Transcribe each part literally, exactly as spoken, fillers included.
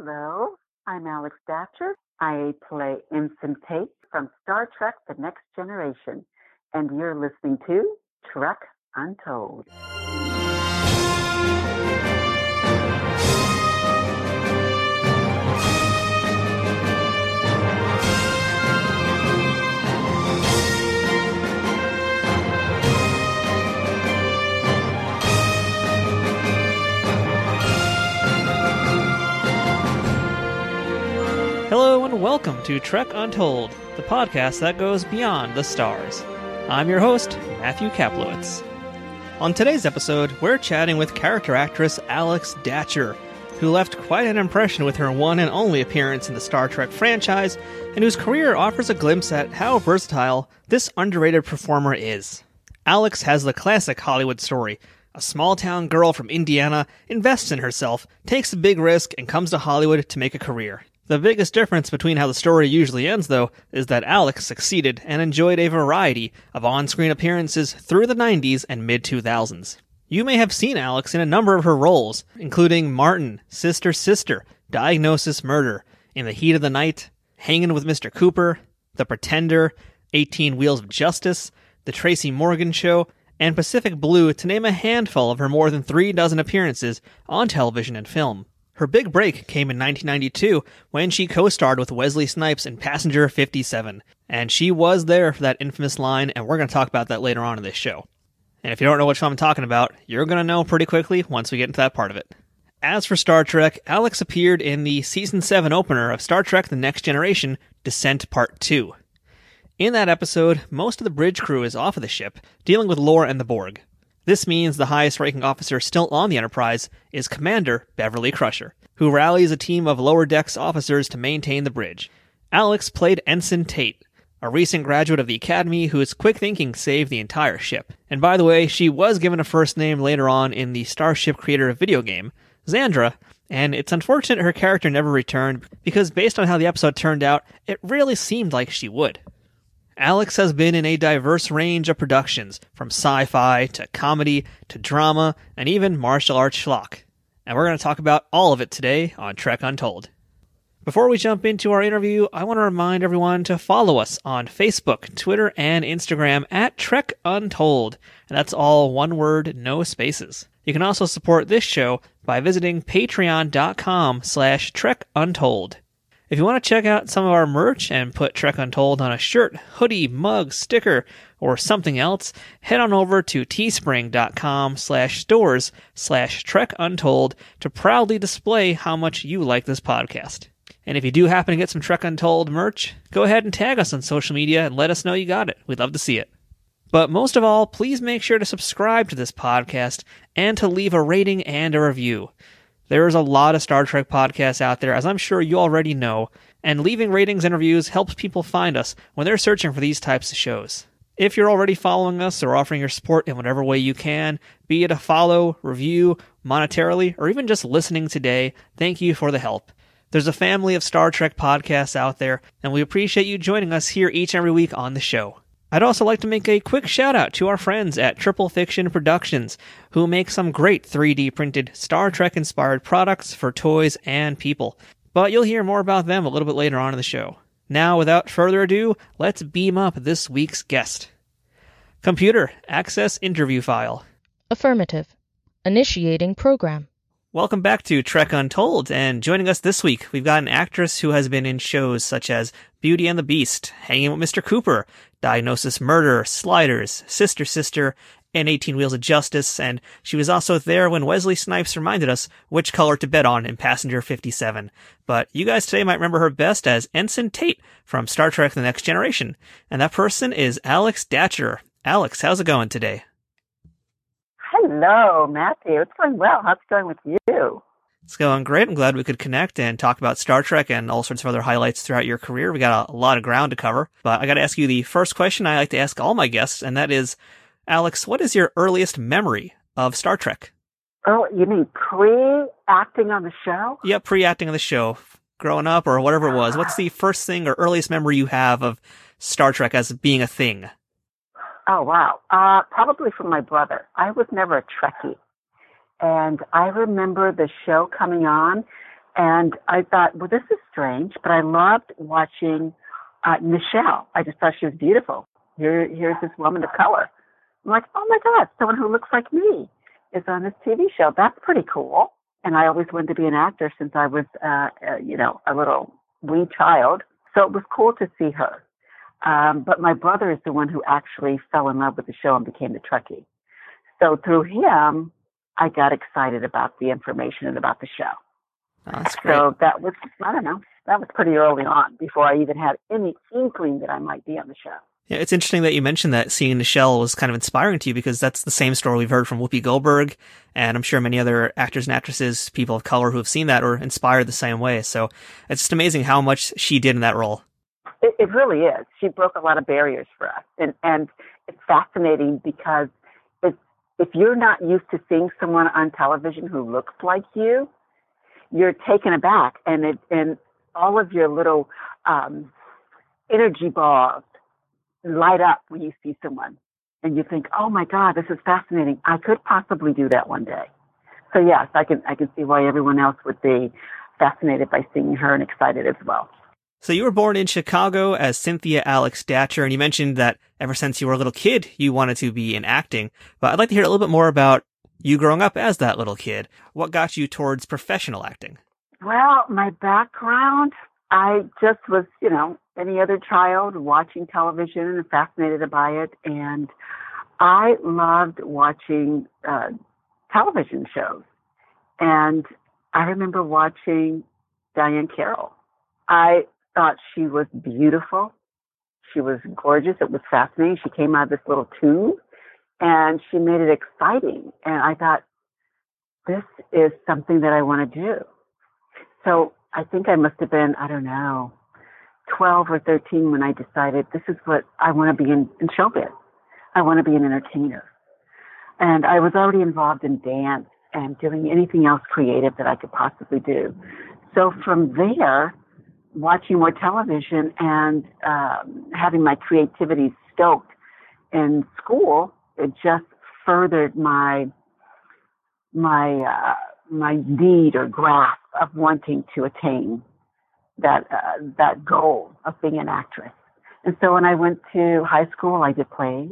Hello, I'm Alex Datcher. I play Ensign Tait from Star Trek: The Next Generation, and you're listening to Trek Untold. Hello and welcome to Trek Untold, the podcast that goes beyond the stars. I'm your host, Matthew Kaplowitz. On today's episode, we're chatting with character actress Alex Datcher, who left quite an impression with her one and only appearance in the Star Trek franchise, and whose career offers a glimpse at how versatile this underrated performer is. Alex has the classic Hollywood story. A small-town girl from Indiana invests in herself, takes a big risk, and comes to Hollywood to make a career. The biggest difference between how the story usually ends, though, is that Alex succeeded and enjoyed a variety of on-screen appearances through the nineties and mid two thousands. You may have seen Alex in a number of her roles, including Martin, Sister Sister, Diagnosis Murder, In the Heat of the Night, Hanging with Mister Cooper, The Pretender, Eighteen Wheels of Justice, The Tracy Morgan Show, and Pacific Blue, to name a handful of her more than three dozen appearances on television and film. Her big break came in nineteen ninety-two when she co-starred with Wesley Snipes in Passenger fifty-seven, and she was there for that infamous line, and we're going to talk about that later on in this show. And if you don't know what I'm talking about, you're going to know pretty quickly once we get into that part of it. As for Star Trek, Alex appeared in the Season seven opener of Star Trek: The Next Generation, Descent Part two. In that episode, most of the bridge crew is off of the ship, dealing with Lore and the Borg. This means the highest-ranking officer still on the Enterprise is Commander Beverly Crusher, who rallies a team of lower decks officers to maintain the bridge. Alex played Ensign Tait, a recent graduate of the Academy whose quick thinking saved the entire ship. And by the way, she was given a first name later on in the Starship Creator video game, Xandra, and it's unfortunate her character never returned because based on how the episode turned out, it really seemed like she would. Alex has been in a diverse range of productions, from sci-fi to comedy to drama and even martial arts schlock. And we're going to talk about all of it today on Trek Untold. Before we jump into our interview, I want to remind everyone to follow us on Facebook, Twitter, and Instagram at Trek Untold. And that's all one word, no spaces. You can also support this show by visiting patreon.com slash Trek Untold. If you want to check out some of our merch and put Trek Untold on a shirt, hoodie, mug, sticker, or something else, head on over to teespring.com slash stores slash Trek Untold to proudly display how much you like this podcast. And if you do happen to get some Trek Untold merch, go ahead and tag us on social media and let us know you got it. We'd love to see it. But most of all, please make sure to subscribe to this podcast and to leave a rating and a review. There is a lot of Star Trek podcasts out there, as I'm sure you already know, and leaving ratings and reviews helps people find us when they're searching for these types of shows. If you're already following us or offering your support in whatever way you can, be it a follow, review, monetarily, or even just listening today, thank you for the help. There's a family of Star Trek podcasts out there, and we appreciate you joining us here each and every week on the show. I'd also like to make a quick shout-out to our friends at Triple Fiction Productions, who make some great three D printed Star Trek-inspired products for toys and people. But you'll hear more about them a little bit later on in the show. Now, without further ado, let's beam up this week's guest. Computer, access interview file. Affirmative. Initiating program. Welcome back to Trek Untold, and joining us this week, we've got an actress who has been in shows such as Beauty and the Beast, Hanging with Mister Cooper, Diagnosis Murder, Sliders, Sister Sister, and Eighteen Wheels of Justice, and she was also there when Wesley Snipes reminded us which color to bet on in Passenger fifty-seven. But you guys today might remember her best as Ensign Tait from Star Trek: The Next Generation, and that person is Alex Datcher. Alex, how's it going today? Hello, Matthew. It's going well. How's it going with you? It's going great. I'm glad we could connect and talk about Star Trek and all sorts of other highlights throughout your career. We got a lot of ground to cover, but I got to ask you the first question I like to ask all my guests, and that is, Alex, what is your earliest memory of Star Trek? Oh, you mean pre-acting on the show? Yeah, pre-acting on the show. Growing up or whatever it was. What's the first thing or earliest memory you have of Star Trek as being a thing? Oh, wow. Uh, probably from my brother. I was never a Trekkie. And I remember the show coming on, And I thought, well, this is strange, but I loved watching uh, Nichelle. I just thought she was beautiful. Here, here's this woman of color. I'm like, oh, my God, someone who looks like me is on this T V show. That's pretty cool. And I always wanted to be an actor since I was, uh, uh, you know, a little wee child. So it was cool to see her. Um, but my brother is the one who actually fell in love with the show and became a Trekkie. So through him, I got excited about the information and about the show. Oh, that's great. So that was, I don't know, that was pretty early on before I even had any inkling that I might be on the show. Yeah, it's interesting that you mentioned that seeing Nichelle was kind of inspiring to you, because that's the same story we've heard from Whoopi Goldberg, and I'm sure many other actors and actresses, people of color who have seen that or inspired the same way. So it's just amazing how much she did in that role. It, it really is. She broke a lot of barriers for us. And, and it's fascinating because it's, if you're not used to seeing someone on television who looks like you, you're taken aback, and it, and all of your little um, energy balls light up when you see someone, and you think, "Oh my God, this is fascinating! I could possibly do that one day." So yes, I can I can see why everyone else would be fascinated by seeing her and excited as well. So you were born in Chicago as Cynthia Alex Datcher, and you mentioned that ever since you were a little kid, you wanted to be in acting. But I'd like to hear a little bit more about you growing up as that little kid. What got you towards professional acting? Well, my background, I just was, you know, any other child watching television and fascinated by it. And I loved watching uh, television shows. And I remember watching Diane Carroll. I thought she was beautiful. She was gorgeous. It was fascinating. She came out of this little tube, and she made it exciting. And I thought, this is something that I want to do. So I think I must have been, I don't know, twelve or thirteen when I decided this is what I want to be in, in showbiz. I want to be an entertainer. And I was already involved in dance and doing anything else creative that I could possibly do. So from there, watching more television and um, having my creativity stoked in school, it just furthered my my uh, my need or grasp of wanting to attain that uh, that goal of being an actress. And so when I went to high school, I did plays.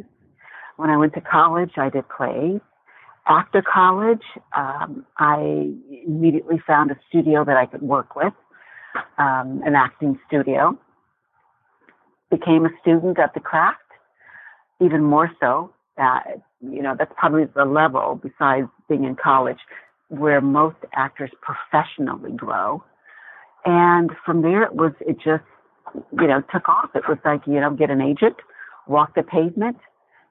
When I went to college, I did plays. After college, um, I immediately found a studio that I could work with, um, an acting studio. Became a student at the craft, even more so. Uh, you know, that's probably the level, besides being in college, where most actors professionally grow. And from there, it was, it just, you know, took off. It was like, you know, get an agent, walk the pavement,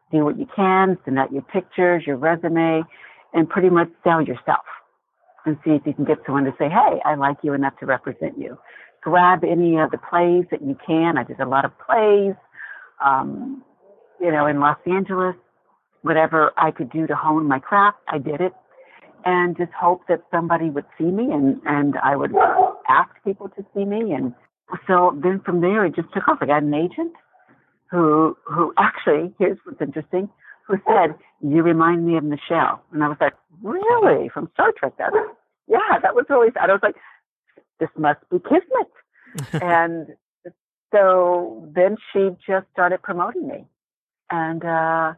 do what you can, send out your pictures, your resume, and pretty much sell yourself and see if you can get someone to say, hey, I like you enough to represent you. Grab any of the plays that you can. I did a lot of plays, um, you know, in Los Angeles. Whatever I could do to hone my craft, I did it, and just hope that somebody would see me, and, and I would ask people to see me. And so then from there, it just took off. I got an agent who, who actually, here's what's interesting, who said, you remind me of Nichelle. And I was like, really? From Star Trek? That? Yeah, that was really sad. I was like, this must be kismet. And so then she just started promoting me. And, uh,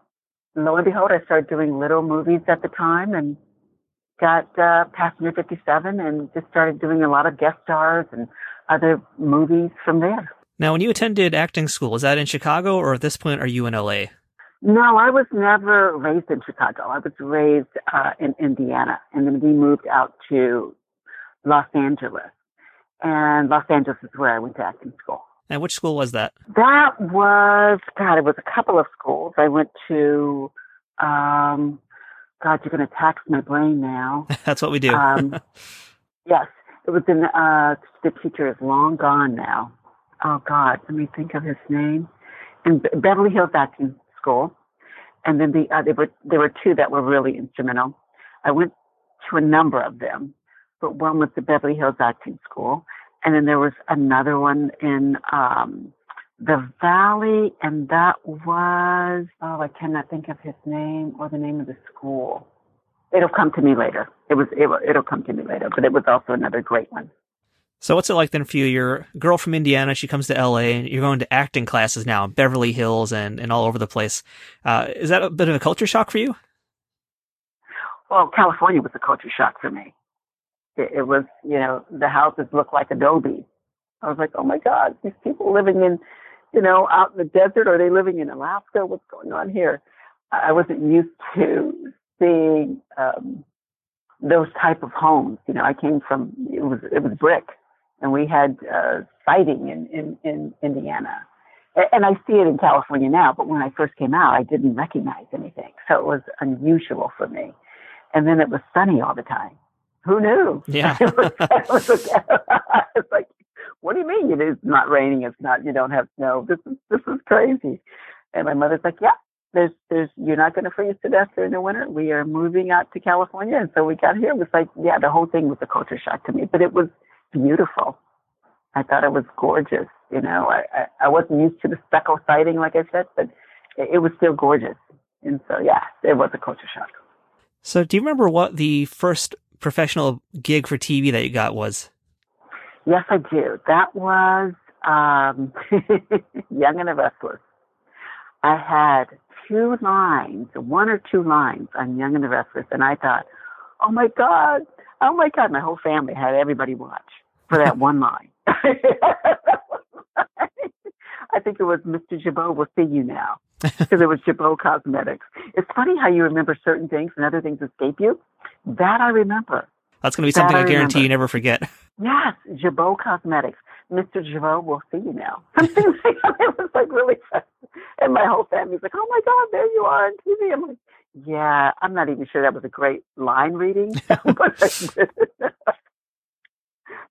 lo and behold, I started doing little movies at the time, and got uh, Passenger fifty-seven, and just started doing a lot of guest stars and other movies from there. Now, when you attended acting school, was that in Chicago, or at this point, are you in L A? No, I was never raised in Chicago. I was raised uh, in Indiana, and then we moved out to Los Angeles, and Los Angeles is where I went to acting school. And which school was that? That was, God, it was a couple of schools. I went to, um, God, you're going to tax my brain now. That's what we do. um, yes, it was in, uh, the teacher is long gone now. Oh, God, let me think of his name. In Be- Beverly Hills Acting School. And then the, uh, there were, there were two that were really instrumental. I went to a number of them, but one was the Beverly Hills Acting School. And then there was another one in um, the Valley, and that was, oh, I cannot think of his name or the name of the school. It'll come to me later. It was, it, it'll come to me later, but it was also another great one. So what's it like then for you? You're a girl from Indiana. She comes to L A and you're going to acting classes now in Beverly Hills and, and all over the place. Uh, is that a bit of a culture shock for you? Well, California was a culture shock for me. It, it was, you know, the houses looked like adobe. I was like, oh my God, these people living in, you know, out in the desert, are they living in Alaska? What's going on here? I wasn't used to seeing um, those type of homes. You know, I came from, it was it was brick, and we had uh, siding in, in, in Indiana. And I see it in California now, but when I first came out, I didn't recognize anything. So it was unusual for me. And then it was sunny all the time. Who knew? Yeah. it was, it was, it's like, what do you mean? It's not raining. It's not, you don't have snow. This is, this is crazy. And my mother's like, yeah, there's, there's, you're not going to freeze to death during the winter. We are moving out to California. And so we got here. It was like, yeah, the whole thing was a culture shock to me, but it was beautiful. I thought it was gorgeous. You know, I, I, I wasn't used to the stucco siding, like I said, but it, it was still gorgeous. And so, yeah, it was a culture shock. So do you remember what the first professional gig for T V that you got was? Yes, I do. That was um, Young and the Restless. I had two lines, one or two lines on Young and the Restless, and I thought, oh, my God, oh, my God. My whole family had everybody watch for that one line. I think it was Mister Jabot will see you now, because it was Jabot Cosmetics. It's funny how you remember certain things and other things escape you. That I remember. That's going to be something I, I guarantee remember. You never forget. Yes, Jabot Cosmetics. Mister Jabot will see you now. Something like that. It was like really fun. And my whole family's like, oh my God, there you are on T V. I'm like, yeah, I'm not even sure that was a great line reading. but,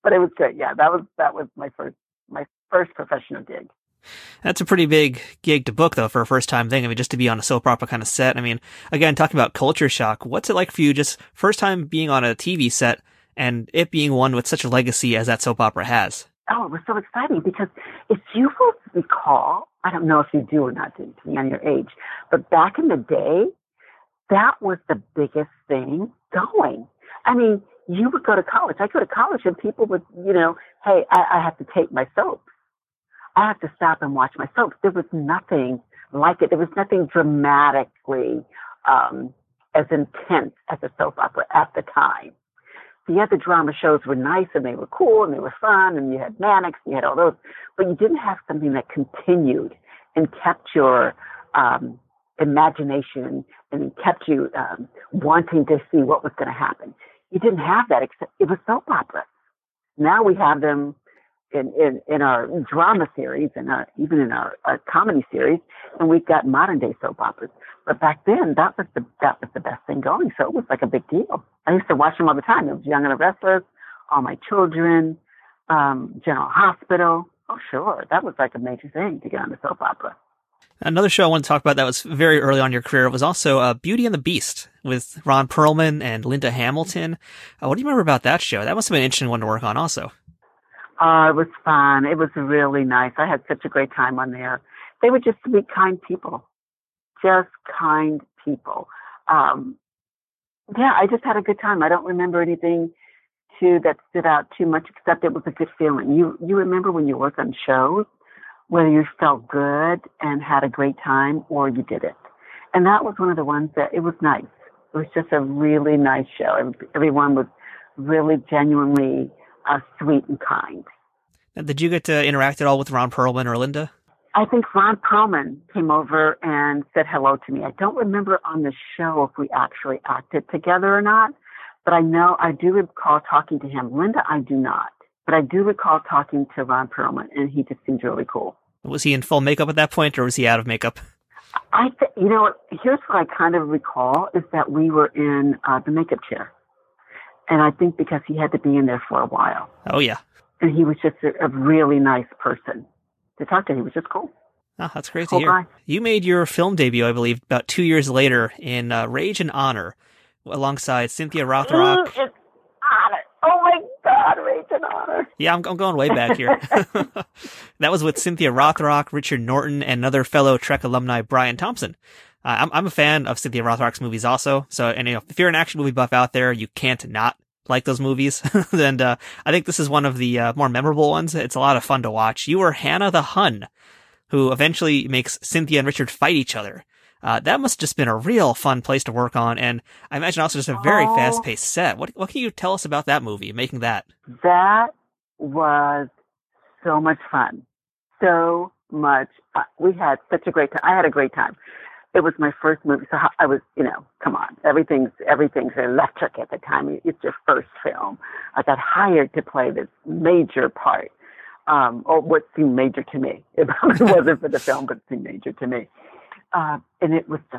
but it was good. Yeah, that was that was my first my first professional gig. That's a pretty big gig to book, though, for a first-time thing. I mean, just to be on a soap opera kind of set. I mean, again, talking about culture shock, what's it like for you just first time being on a T V set and it being one with such a legacy as that soap opera has? Oh, it was so exciting because if you will recall, I don't know if you do or not, depending on your age, but back in the day, that was the biggest thing going. I mean, you would go to college. I go to college and people would, you know, hey, I, I have to take my soap. I have to stop and watch my soaps. There was nothing like it. There was nothing dramatically um, as intense as a soap opera at the time. The other drama shows were nice and they were cool and they were fun and you had Mannix and you had all those, but you didn't have something that continued and kept your um, imagination and kept you um, wanting to see what was going to happen. You didn't have that except it was soap opera. Now we have them In, in, in our drama series and our, even in our, our comedy series, and we've got modern day soap operas. But back then, that was the that was the best thing going. So it was like a big deal. I used to watch them all the time. It was Young and the Restless, All My Children, um, General Hospital. Oh, sure, that was like a major thing to get on the soap opera. Another show I want to talk about that was very early on in your career was also uh, Beauty and the Beast with Ron Perlman and Linda Hamilton. Uh, what do you remember about that show? That must have been an interesting one to work on, also. Oh, it was fun. It was really nice. I had such a great time on there. They were just sweet, kind people. Just kind people. Um, yeah, I just had a good time. I don't remember anything too that stood out too much, except it was a good feeling. You you remember when you work on shows, whether you felt good and had a great time or you didn't. And that was one of the ones that it was nice. It was just a really nice show. Everyone was really genuinely Uh, sweet and kind. And did you get to interact at all with Ron Perlman or Linda? I think Ron Perlman came over and said hello to me. I don't remember on the show if we actually acted together or not, but I know I do recall talking to him. Linda, I do not, but I do recall talking to Ron Perlman, and he just seemed really cool. Was he in full makeup at that point, or was he out of makeup? I, th- you know, here's what I kind of recall is that we were in uh, the makeup chair. And I think because he had to be in there for a while. Oh, yeah. And he was just a, a really nice person to talk to. He was just cool. Oh, that's great cool to hear. Guy. You made your film debut, I believe, about two years later in uh, Rage and Honor alongside Cynthia Rothrock. Rage and Honor. Oh, my God, Rage and Honor. Yeah, I'm, I'm going way back here. That was with Cynthia Rothrock, Richard Norton, and another fellow Trek alumni, Brian Thompson. Uh, I'm, I'm a fan of Cynthia Rothrock's movies also. So, and you know, if you're an action movie buff out there, you can't not like those movies. And uh, I think this is one of the uh, more memorable ones. It's a lot of fun to watch. You were Hannah the Hun, who eventually makes Cynthia and Richard fight each other. Uh, that must have just been a real fun place to work on. And I imagine also just a very oh, fast-paced set. What what can you tell us about that movie, making that? That was so much fun. So much. Uh, we had such a great time. I had a great time. It was my first movie. So I was, you know, come on. Everything's, everything's electric at the time. It's your first film. I got hired to play this major part. Um, or what seemed major to me. It probably wasn't for the film, but it seemed major to me. Uh, and it was the,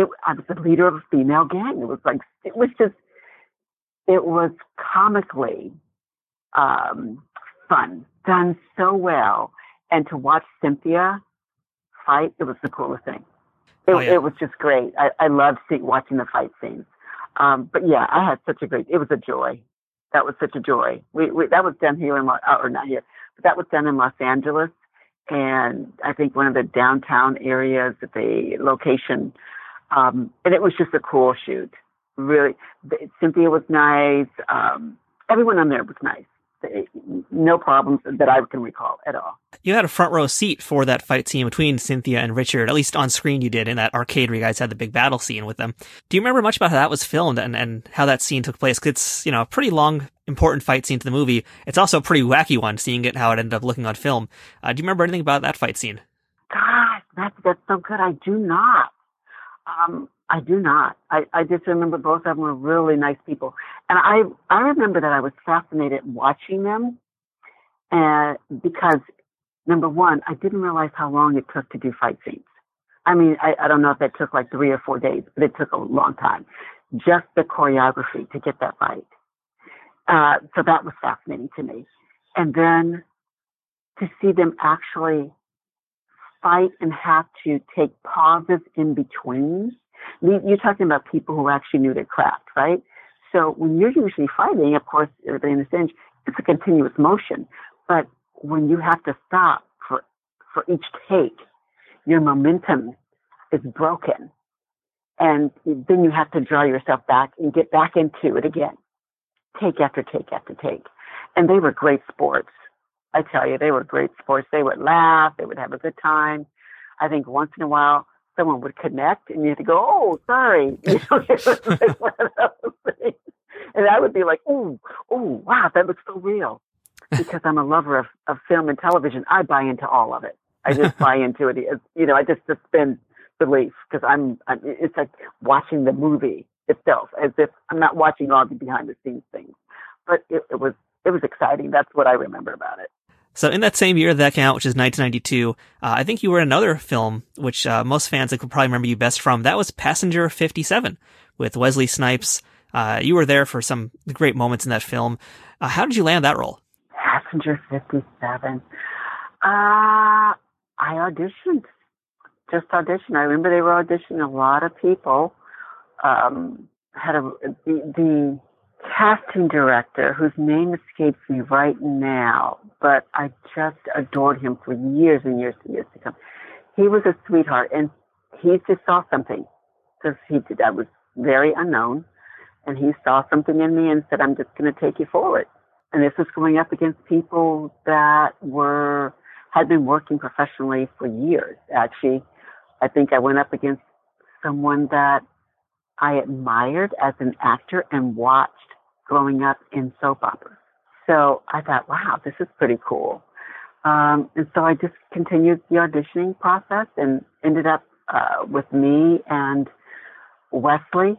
it, I was the leader of a female gang. It was like, it was just, it was comically um, fun, done so well. And to watch Cynthia fight, it was the coolest thing. It, oh, yeah. It was just great. I, I loved see, watching the fight scenes. Um, but yeah, I had such a great, it was a joy. That was such a joy. We, we that was done here in, or not here, but that was done in Los Angeles. And I think one of the downtown areas at the location, um, and it was just a cool shoot. Really, the, Cynthia was nice. Um, everyone on there was nice. They, no problems that I can recall at all. You had a front row seat for that fight scene between Cynthia and Richard, at least on screen you did, in that arcade where you guys had the big battle scene with them. Do you remember much about how that was filmed and, and how that scene took place? Because it's, you know, a pretty long, important fight scene to the movie. It's also a pretty wacky one, seeing it how it ended up looking on film. Uh, do you remember anything about that fight scene? God, that's, that's so good. I do not. Um, I do not. I, I just remember both of them were really nice people. And I, I remember that I was fascinated watching them and because, number one, I didn't realize how long it took to do fight scenes. I mean, I, I don't know if that took like three or four days, but it took a long time. Just the choreography to get that fight. Uh, so that was fascinating to me. And then to see them actually fight and have to take pauses in between. You're talking about people who actually knew their craft, right? So when you're usually fighting, of course, everybody understands it's a continuous motion. But when you have to stop for for each take, your momentum is broken. And then you have to draw yourself back and get back into it again, take after take after take. And they were great sports. I tell you, they were great sports. They would laugh. They would have a good time. I think once in a while, someone would connect and you had to go, oh, sorry. You know, it was like one of those things. And I would be like, oh, oh, wow, that looks so real. Because I'm a lover of, of film and television. I buy into all of it. I just buy into it. You know, I just suspend belief because I'm, I'm, it's like watching the movie itself as if I'm not watching all the behind the scenes things. But it, it was, it was exciting. That's what I remember about it. So in that same year that came out, which is nineteen ninety-two, uh, I think you were in another film, which uh, most fans could probably remember you best from. That was Passenger fifty-seven with Wesley Snipes. Uh, you were there for some great moments in that film. Uh, how did you land that role? Passenger fifty-seven. Uh, I auditioned. Just auditioned. I remember they were auditioning a lot of people. Um, had a, the... the casting director, whose name escapes me right now, but I just adored him for years and years and years to come. He was a sweetheart, and he just saw something because he did. I was very unknown, and he saw something in me and said, "I'm just going to take you forward." And this was going up against people that were had been working professionally for years. Actually, I think I went up against someone that I admired as an actor and watched growing up in soap operas. So I thought, wow, this is pretty cool. Um, and so I just continued the auditioning process and ended up uh, with me and Wesley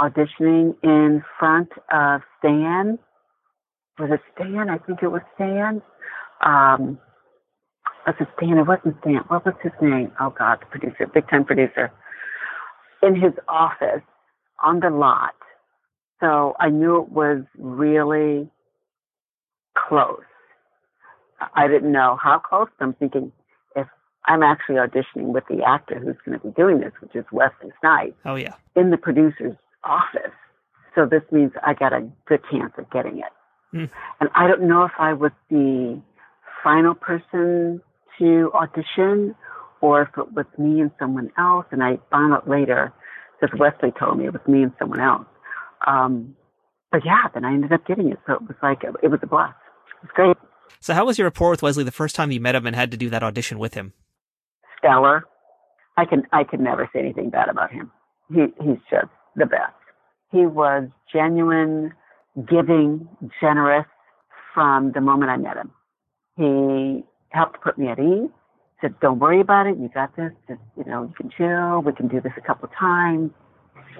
auditioning in front of Stan. Was it Stan? I think it was Stan. Um, was it Stan? It wasn't Stan. What was his name? Oh, God, the producer, big-time producer. In his office. On the lot. So I knew it was really close. I didn't know how close. I'm thinking if I'm actually auditioning with the actor who's going to be doing this, which is Wesley Snipes. Oh, yeah. In the producer's office. So this means I got a good chance of getting it. Mm. And I don't know if I was the final person to audition or if it was me and someone else. And I found out later because Wesley told me it was me and someone else. Um, but yeah, then I ended up getting it. So it was like, it was a blast. It was great. So how was your rapport with Wesley the first time you met him and had to do that audition with him? Stellar. I can, I could never say anything bad about him. He, he's just the best. He was genuine, giving, generous from the moment I met him. He helped put me at ease, said, don't worry about it. You got this. Just, you know, you can chill. We can do this a couple of times.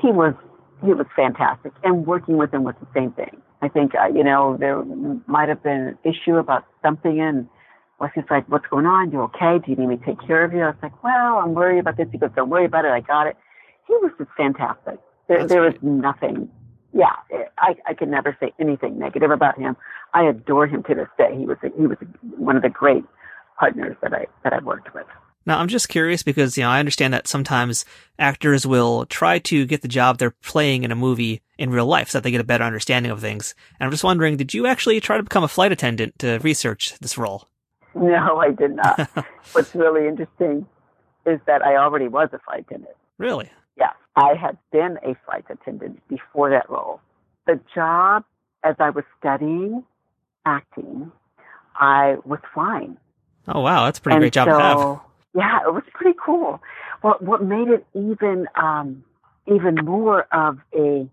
He was, he was fantastic. And working with him was the same thing. I think, uh, you know, there might have been an issue about something, and Wesley's like, what's going on? You okay? Do you need me to take care of you? I was like, well, I'm worried about this. He goes, don't worry about it. I got it. He was just fantastic. There, there was nothing. Yeah, I, I could never say anything negative about him. I adore him to this day. He was a, he was a, one of the great partners that I that I worked with. Now, I'm just curious because, you know, I understand that sometimes actors will try to get the job they're playing in a movie in real life so that they get a better understanding of things. And I'm just wondering, did you actually try to become a flight attendant to research this role? No, I did not. What's really interesting is that I already was a flight attendant. Really? Yeah. I had been a flight attendant before that role. The job, as I was studying acting, I was flying. Oh, wow. That's a pretty and great job so, to have. Yeah, it was pretty cool. Well, what made it even um, even more of a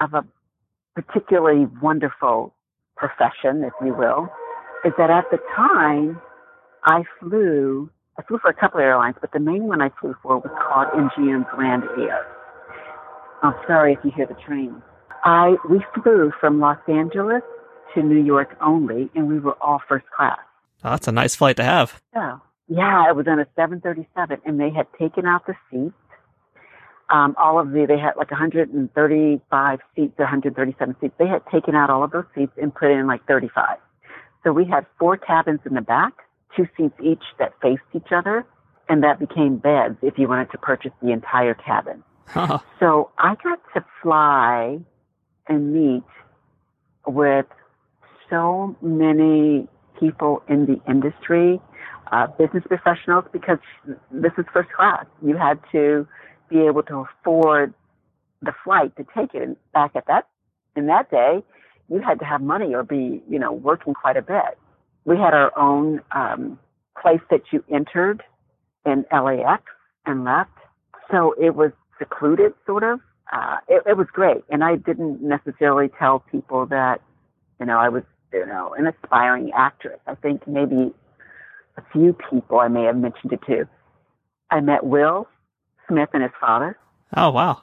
of a particularly wonderful profession, if you will, is that at the time I flew, I flew for a couple of airlines, but the main one I flew for was called M G M Grand Air. I'm sorry if you hear the train. I we flew from Los Angeles to New York only, and we were all first class. Oh, that's a nice flight to have. Yeah. Yeah, it was on a seven thirty-seven, and they had taken out the seats. Um, all of the, they had like one hundred thirty-five seats, one hundred thirty-seven seats. They had taken out all of those seats and put in like thirty-five. So we had four cabins in the back, two seats each that faced each other, and that became beds if you wanted to purchase the entire cabin. Huh. So I got to fly and meet with so many people in the industry, Uh, business professionals, because this is first class. You had to be able to afford the flight to take it. And back at that, in that day, you had to have money or be, you know, working quite a bit. We had our own um, place that you entered in L A X and left. So it was secluded, sort of. Uh, it, it was great. And I didn't necessarily tell people that, you know, I was, you know, an aspiring actress. I think maybe a few people I may have mentioned it to. I met Will Smith and his father. Oh, wow.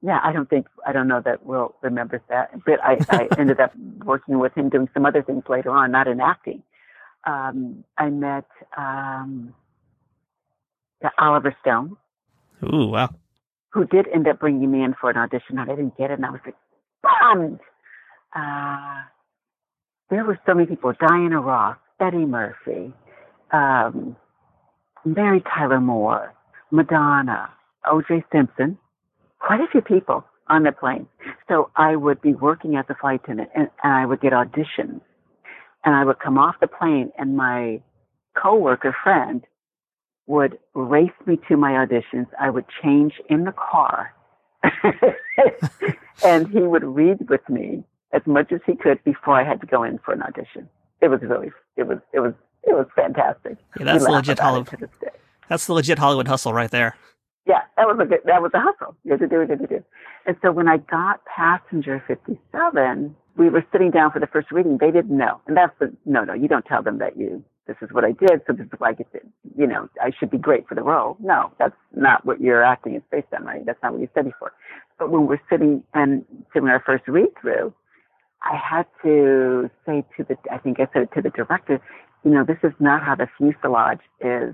Yeah, I don't think, I don't know that Will remembers that, but I, I ended up working with him doing some other things later on, not in acting. Um, I met um, Oliver Stone. Ooh, wow. Who did end up bringing me in for an audition, and I didn't get it, and I was like, bummed. Uh, there were so many people. Diana Ross, Betty Murphy, Um, Mary Tyler Moore, Madonna, O J Simpson, quite a few people on the plane. So I would be working as a flight attendant, and, and I would get auditions, and I would come off the plane, and my coworker friend would race me to my auditions. I would change in the car, and he would read with me as much as he could before I had to go in for an audition. It was really, it was, it was. It was fantastic. Yeah, that's the legit Hollywood. That's the legit Hollywood hustle right there. Yeah, that was a good, that was a hustle. You had to do, you had to do. And so when I got Passenger fifty-seven, we were sitting down for the first reading. They didn't know, and that's the no, no. You don't tell them that you. This is what I did. So this is why I get to, you know, I should be great for the role. No, that's not what your acting is based on, right? That's not what you studied for. But when we're sitting and doing our first read through, I had to say to the, I think I said it to the director, you know, this is not how the fuselage is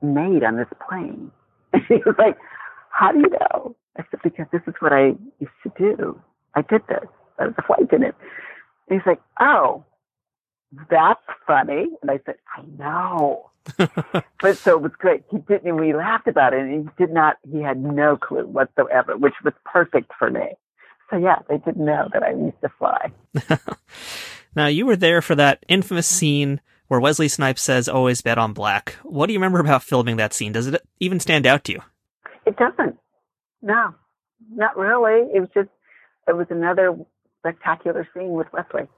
made on this plane. And he was like, how do you know? I said, because this is what I used to do. I did this. I was a flight attendant. And he's like, oh, that's funny. And I said, I know. But so it was great. He didn't, we laughed about it, and he did not, he had no clue whatsoever, which was perfect for me. So yeah, they didn't know that I used to fly. Now, you were there for that infamous scene where Wesley Snipes says, always bet on black. What do you remember about filming that scene? Does it even stand out to you? It doesn't. No, not really. It was just, it was another spectacular scene with Wesley.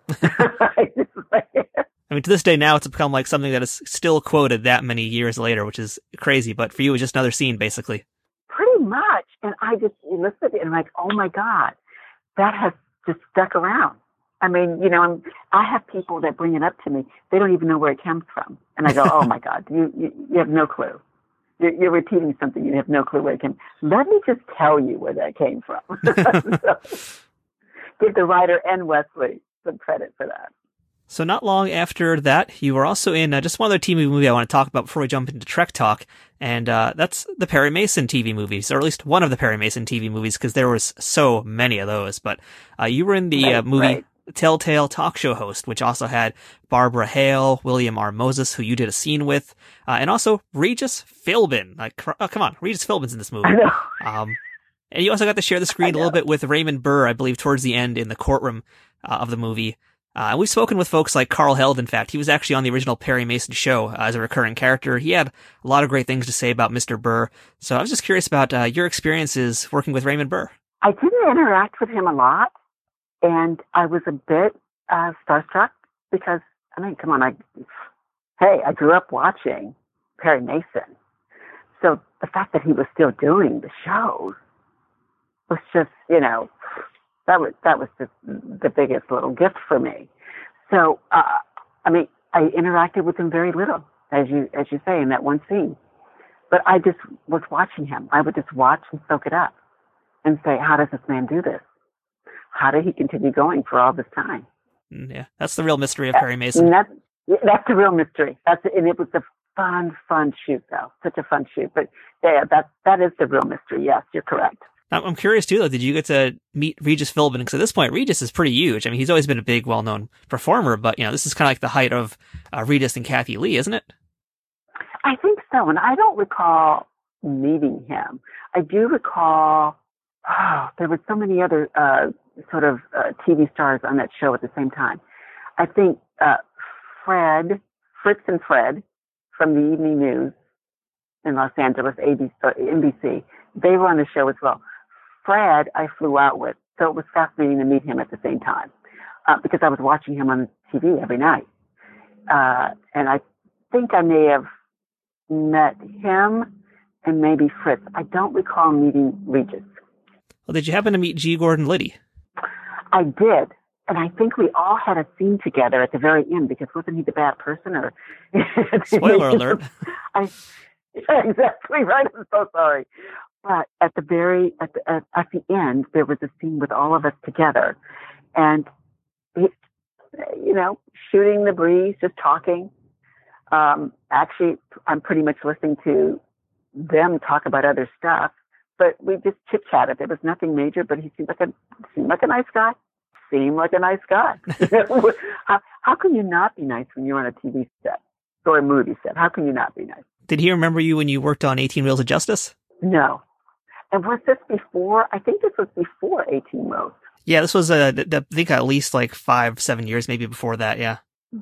I mean, to this day now, it's become like something that is still quoted that many years later, which is crazy. But for you, it was just another scene, basically. Pretty much. And I just listened and like, oh, my God, that has just stuck around. I mean, you know, I'm, I have people that bring it up to me. They don't even know where it comes from. And I go, oh, my God, you, you, you have no clue. You're, you're repeating something. You have no clue where it came from. Let me just tell you where that came from. So, give the writer and Wesley some credit for that. So not long after that, you were also in uh, just one other T V movie I want to talk about before we jump into Trek Talk, and uh, that's the Perry Mason T V movies, or at least one of the Perry Mason T V movies, because there was so many of those. But uh, you were in the right, uh, movie right. Telltale Talk Show Host, which also had Barbara Hale, William R. Moses, who you did a scene with, uh, and also Regis Philbin. Like, cr- oh, come on, Regis Philbin's in this movie. I know. Um, and you also got to share the screen a little bit with Raymond Burr, I believe, towards the end in the courtroom uh, of the movie. Uh, and we've spoken with folks like Carl Held, in fact. He was actually on the original Perry Mason show uh, as a recurring character. He had a lot of great things to say about Mister Burr. So I was just curious about uh, your experiences working with Raymond Burr. I didn't interact with him a lot, and I was a bit uh, starstruck because, I mean, come on, I, hey, I grew up watching Perry Mason. So the fact that he was still doing the show was just, you know... That was that was the, the biggest little gift for me. So, uh, I mean, I interacted with him very little, as you as you say, in that one scene. But I just was watching him. I would just watch and soak it up and say, how does this man do this? How did he continue going for all this time? Yeah, that's the real mystery of Perry Mason. That, that's the real mystery. That's the, and it was a fun, fun shoot, though. Such a fun shoot. But yeah, that that is the real mystery. Yes, you're correct. I'm curious, too, though, did you get to meet Regis Philbin? Because at this point, Regis is pretty huge. I mean, he's always been a big, well-known performer, but, you know, this is kind of like the height of uh, Regis and Kathy Lee, isn't it? I think so, and I don't recall meeting him. I do recall, oh, there were so many other uh, sort of uh, T V stars on that show at the same time. I think uh, Fred, Fritz and Fred from the Evening News in Los Angeles, A B C, N B C, they were on the show as well. Fred, I flew out with, so it was fascinating to meet him at the same time uh, because I was watching him on T V every night. Uh, and I think I may have met him and maybe Fritz. I don't recall meeting Regis. Well, did you happen to meet G. Gordon Liddy? I did. And I think we all had a scene together at the very end because wasn't he the bad person? Or spoiler alert. I, yeah, exactly right. I'm so sorry. But at the very, at the, at, at the end, there was a scene with all of us together and, he, you know, shooting the breeze, just talking. Um, actually, I'm pretty much listening to them talk about other stuff, but we just chit chatted. There was nothing major, but he seemed like a, seemed like a nice guy, seemed like a nice guy. how, how can you not be nice when you're on a T V set or a movie set? How can you not be nice? Did he remember you when you worked on Eighteen Wheels of Justice? No. And was this before? I think this was before eighteen Wheels. Yeah, this was, uh, th- th- I think, at least like five, seven years maybe before that, yeah.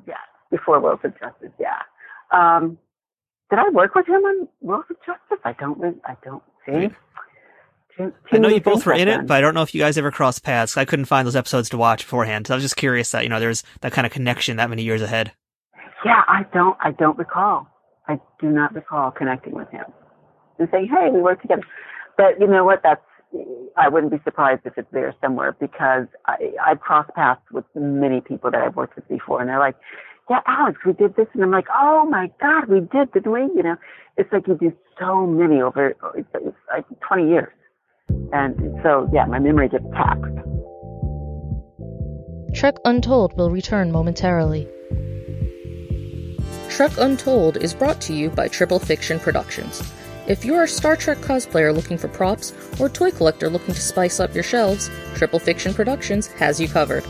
Yeah, before Wheels of Justice, yeah. Um, did I work with him on Wheels of Justice? I don't I don't think. Yeah. Too, too I know you both were in it, but I don't know if you guys ever crossed paths. I couldn't find those episodes to watch beforehand. So I was just curious that, you know, there's that kind of connection that many years ahead. Yeah, I don't, I don't recall. I do not recall connecting with him and saying, hey, we work together. But you know what? That's, I wouldn't be surprised if it's there somewhere because I, I crossed paths with many people that I've worked with before. And they're like, yeah, Alex, we did this. And I'm like, oh my God, we did, didn't we? You know, it's like you do so many over it's like twenty years. And so, yeah, my memory gets taxed. Trek Untold will return momentarily. Trek Untold is brought to you by Triple Fiction Productions. If you're a Star Trek cosplayer looking for props or toy collector looking to spice up your shelves, Triple Fiction Productions has you covered.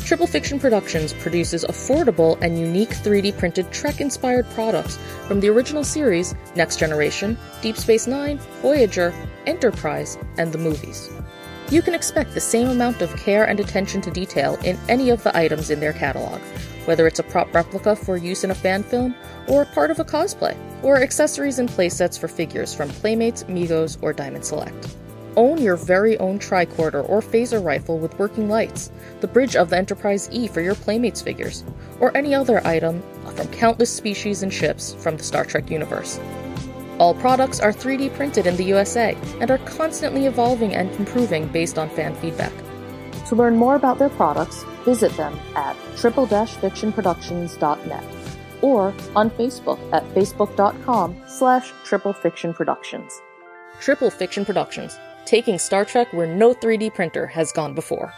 Triple Fiction Productions produces affordable and unique three D printed Trek-inspired products from the original series, Next Generation, Deep Space Nine, Voyager, Enterprise, and the movies. You can expect the same amount of care and attention to detail in any of the items in their catalog, whether it's a prop replica for use in a fan film, or part of a cosplay, or accessories and playsets for figures from Playmates, Migos, or Diamond Select. Own your very own tricorder or phaser rifle with working lights, the bridge of the Enterprise E for your Playmates figures, or any other item from countless species and ships from the Star Trek universe. All products are three D printed in the U S A and are constantly evolving and improving based on fan feedback. To learn more about their products, visit them at triple fiction productions dot net or on Facebook at facebook.com slash triplefictionproductions. Triple Fiction Productions, taking Star Trek where no three D printer has gone before.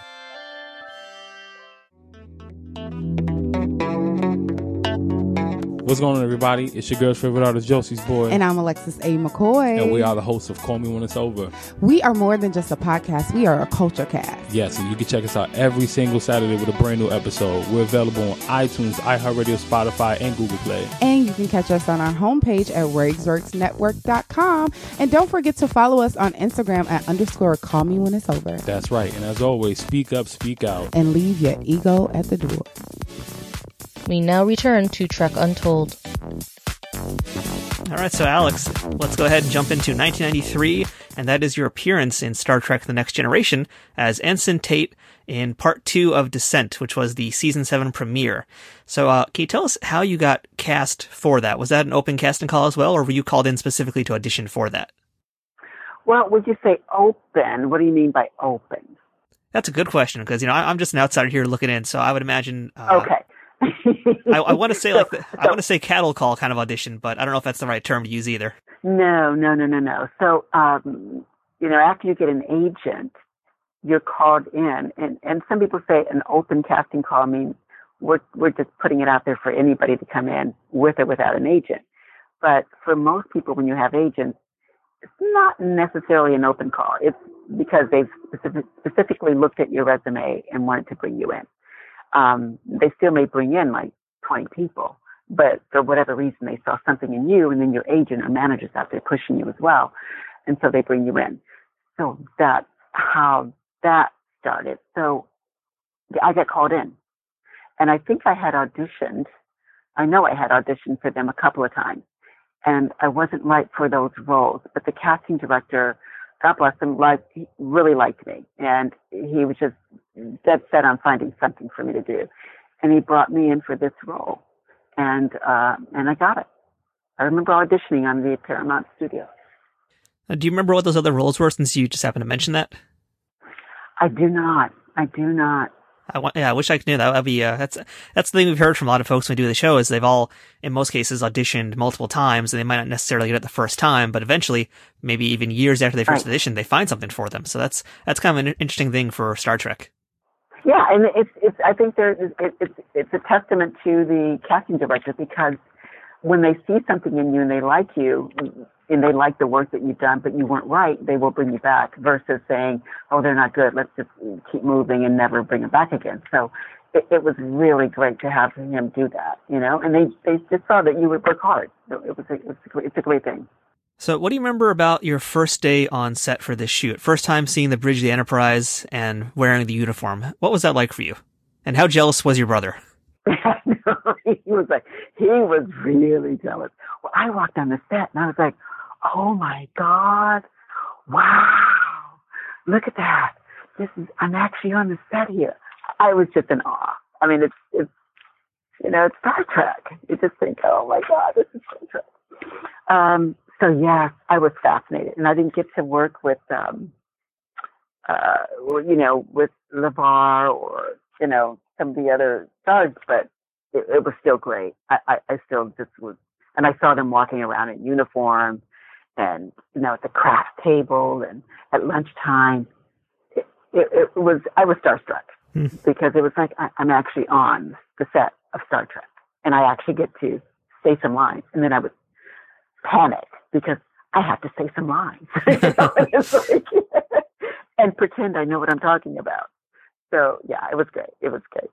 What's going on, everybody? It's your girl's favorite artist, Josie's Boy. And I'm Alexis A. McCoy. And we are the hosts of Call Me When It's Over. We are more than just a podcast. We are a culture cast. Yes, and you can check us out every single Saturday with a brand new episode. We're available on iTunes, iHeartRadio, Spotify, and Google Play. And you can catch us on our homepage at rags works network dot com. And don't forget to follow us on Instagram at underscore Call Me When It's Over. That's right. And as always, speak up, speak out. And leave your ego at the door. We now return to Trek Untold. All right, so Alex, let's go ahead and jump into nineteen ninety-three, and that is your appearance in Star Trek: The Next Generation as Ensign Tait in Part two of Descent, which was the Season seven premiere. So uh, can you tell us how you got cast for that? Was that an open casting call as well, or were you called in specifically to audition for that? Well, would you say open? What do you mean by open? That's a good question, because you know I- I'm just an outsider here looking in, so I would imagine... Uh, okay. I, I want to say like the, so, I want to say cattle call kind of audition, but I don't know if that's the right term to use either. No, no, no, no, no. So um, you know, after you get an agent, you're called in, and, and some people say an open casting call means we're we're just putting it out there for anybody to come in with or without an agent. But for most people, when you have agents, it's not necessarily an open call. It's because they've specific, specifically looked at your resume and wanted to bring you in. Um, they still may bring in like twenty people, but for whatever reason, they saw something in you, and then your agent or manager's out there pushing you as well. And so they bring you in. So that's how that started. So I got called in, and I think I had auditioned. I know I had auditioned for them a couple of times, and I wasn't right for those roles, but the casting director, God bless him, liked, he really liked me. And he was just dead set on finding something for me to do. And he brought me in for this role. And uh, and I got it. I remember auditioning on the Paramount Studios. Uh, do you remember what those other roles were, since you just happened to mention that? I do not. I do not. I want, yeah, I wish I could do that. That'd be, uh, that's that's the thing we've heard from a lot of folks when we do the show, is they've all, in most cases, auditioned multiple times, and they might not necessarily get it the first time, but eventually, maybe even years after they first right. auditioned, they find something for them. So that's that's kind of an interesting thing for Star Trek. Yeah, and it's it's I think there it, it's it's a testament to the casting director, because when they see something in you and they like you and they like the work that you've done, but you weren't right, they will bring you back, versus saying, oh, they're not good, let's just keep moving and never bring them back again. So it, it was really great to have him do that, you know, and they, they just saw that you would work hard. So it was a, it was a, it's a great thing. So what do you remember about your first day on set for this shoot? First time seeing the bridge of the Enterprise and wearing the uniform. What was that like for you? And how jealous was your brother? he was like, he was really jealous. Well, I walked on the set and I was like, oh my God, wow, look at that. This is, I'm actually on the set here. I was just in awe. I mean, it's, it's you know, it's Star Trek. You just think, oh my God, this is Star Trek. Um, so yeah, I was fascinated. And I didn't get to work with, um, uh, you know, with LeVar or, you know, some of the other thugs, but it, it was still great. I, I, I still just was, and I saw them walking around in uniform, and you know, at the craft table and at lunchtime, it, it, it was I was starstruck mm-hmm. because it was like I, I'm actually on the set of Star Trek, and I actually get to say some lines. And then I would panic because I have to say some lines like, and pretend I know what I'm talking about. So yeah, it was great. It was great.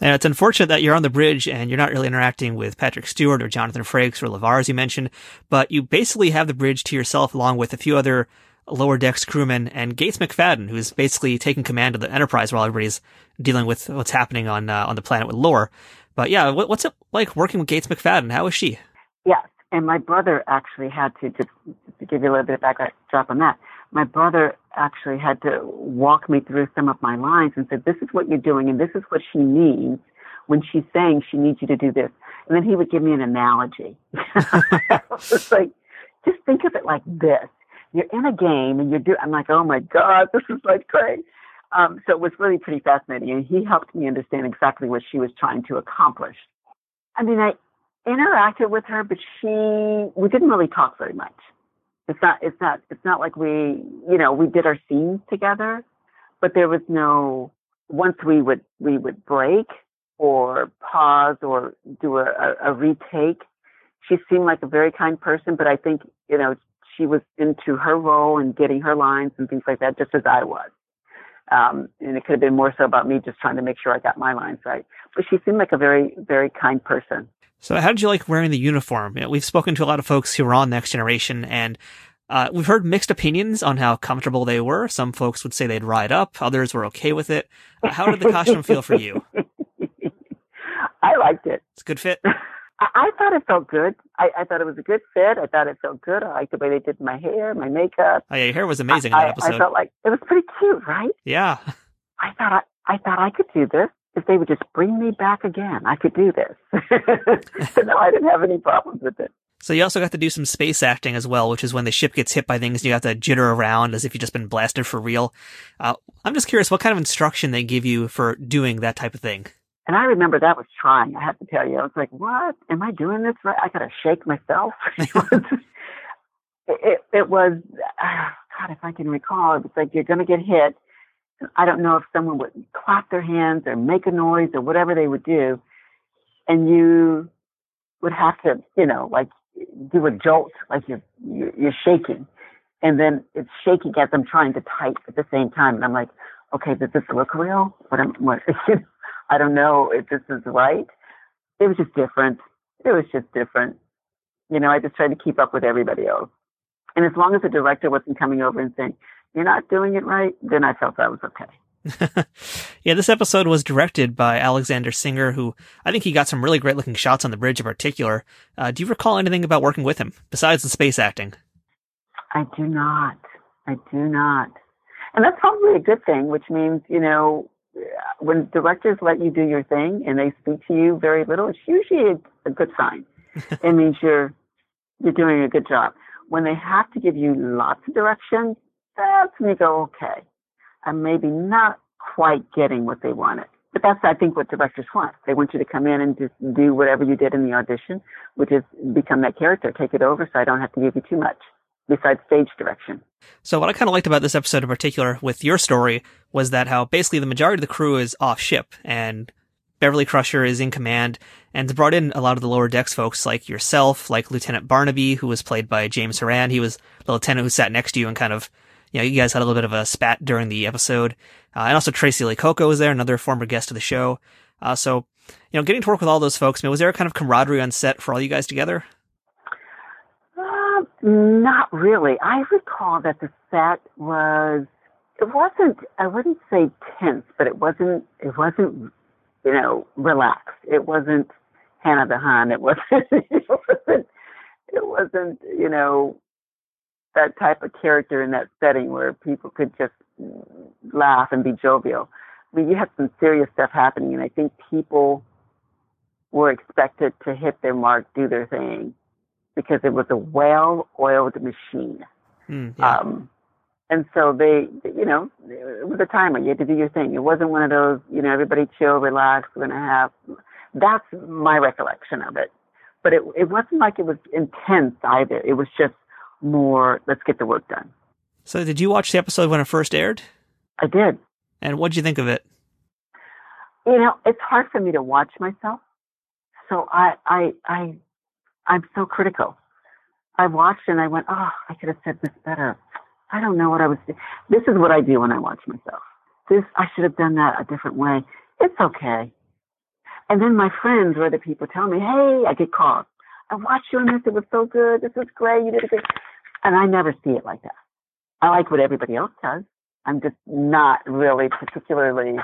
And it's unfortunate that you're on the bridge and you're not really interacting with Patrick Stewart or Jonathan Frakes or LeVar, as you mentioned, but you basically have the bridge to yourself along with a few other lower decks crewmen and Gates McFadden, who's basically taking command of the Enterprise while everybody's dealing with what's happening on uh, on the planet with Lore. But yeah, what, what's it like working with Gates McFadden? How is she? Yes, and my brother actually had to, just to give you a little bit of background drop on that, my brother actually had to walk me through some of my lines and said, this is what you're doing and this is what she means when she's saying she needs you to do this. And then he would give me an analogy. It's like, just think of it like this. You're in a game and you're doing, I'm like, oh my God, this is like crazy. Um, so it was really pretty fascinating. And he helped me understand exactly what she was trying to accomplish. I mean, I interacted with her, but she, we didn't really talk very much. It's not, it's not, it's not like we, you know, we did our scenes together, but there was no, once we would, we would break or pause or do a, a, a retake. She seemed like a very kind person, but I think, you know, she was into her role and getting her lines and things like that, just as I was. Um, and it could have been more so about me just trying to make sure I got my lines right. But she seemed like a very, very kind person. So how did you like wearing the uniform? You know, we've spoken to a lot of folks who were on Next Generation, and uh, we've heard mixed opinions on how comfortable they were. Some folks would say they'd ride up. Others were okay with it. Uh, how did the costume feel for you? I liked it. It's a good fit. I, I thought it felt good. I, I thought it was a good fit. I thought it felt good. I liked the way they did my hair, my makeup. Oh, yeah, your hair was amazing I, in that episode. I, I felt like it was pretty cute, right? Yeah. I thought I, I thought I could do this. If they would just bring me back again, I could do this. So no, I didn't have any problems with it. So you also got to do some space acting as well, which is when the ship gets hit by things and you have to jitter around as if you've just been blasted for real. Uh, I'm just curious what kind of instruction they give you for doing that type of thing. And I remember that was trying, I have to tell you. I was like, what? Am I doing this right? I got to shake myself. it, it, it was, oh, God, if I can recall, it was like, you're going to get hit. I don't know if someone would clap their hands or make a noise or whatever they would do. And you would have to, you know, like do a jolt, like you're, you're shaking. And then it's shaking as I'm trying to type at the same time. And I'm like, okay, does this look real? What am what? I don't know if this is right. It was just different. It was just different. You know, I just tried to keep up with everybody else. And as long as the director wasn't coming over and saying, you're not doing it right, then I felt that was okay. Yeah, this episode was directed by Alexander Singer, who I think he got some really great looking shots on the bridge in particular. Uh, do you recall anything about working with him besides the space acting? I do not. I do not. And that's probably a good thing, which means, you know, when directors let you do your thing and they speak to you very little, it's usually a, a good sign. It means you're you're doing a good job. When they have to give you lots of direction, that's when you go, okay, I'm maybe not quite getting what they wanted. But that's, I think, what directors want. They want you to come in and just do whatever you did in the audition, which is become that character, take it over so I don't have to give you too much. Besides stage direction. So what I kind of liked about this episode in particular with your story was that how basically the majority of the crew is off ship and Beverly Crusher is in command and brought in a lot of the lower decks folks like yourself, like Lieutenant Barnaby, who was played by James Horan. He was the lieutenant who sat next to you and kind of, you know, you guys had a little bit of a spat during the episode. Uh, and also Tracy Lecoco was there, another former guest of the show. Uh, so, you know, getting to work with all those folks, I mean, was there a kind of camaraderie on set for all you guys together? Not really. I recall that the set was, it wasn't, I wouldn't say tense, but it wasn't, it wasn't, you know, relaxed. It wasn't Hannah the Hun. It wasn't, it wasn't, it wasn't, you know, that type of character in that setting where people could just laugh and be jovial. I mean, you had some serious stuff happening, and I think people were expected to hit their mark, do their thing, because it was a well-oiled machine. Mm, yeah. um, and so they, you know, it was a timer. You had to do your thing. It wasn't one of those, you know, everybody chill, relax, we're going to have. That's my recollection of it. But it, it wasn't like it was intense either. It was just more, let's get the work done. So did you watch the episode when it first aired? I did. And what did you think of it? You know, it's hard for me to watch myself. So I, I, I, I'm so critical. I watched and I went, oh, I could have said this better. I don't know what I was doing. This is what I do when I watch myself. This, I should have done that a different way. It's okay. And then my friends or other people tell me, hey, I get calls. I watched you in this. It was so good. This was great. You did a good. And I never see it like that. I like what everybody else does. I'm just not really particularly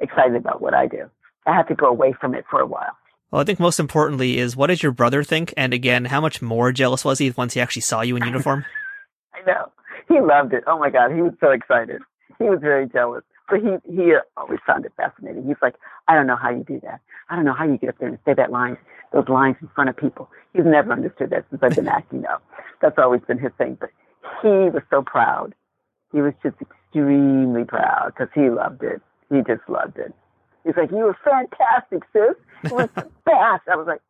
excited about what I do. I have to go away from it for a while. Well, I think most importantly is, what does your brother think? And again, how much more jealous was he once he actually saw you in uniform? I know. He loved it. Oh my God, he was so excited. He was very jealous. But he, he always found it fascinating. He's like, I don't know how you do that. I don't know how you get up there and say that line, those lines in front of people. He's never understood that since I've been acting up. That's always been his thing. But he was so proud. He was just extremely proud because he loved it. He just loved it. He's like, you were fantastic, sis. It was the best. I was like,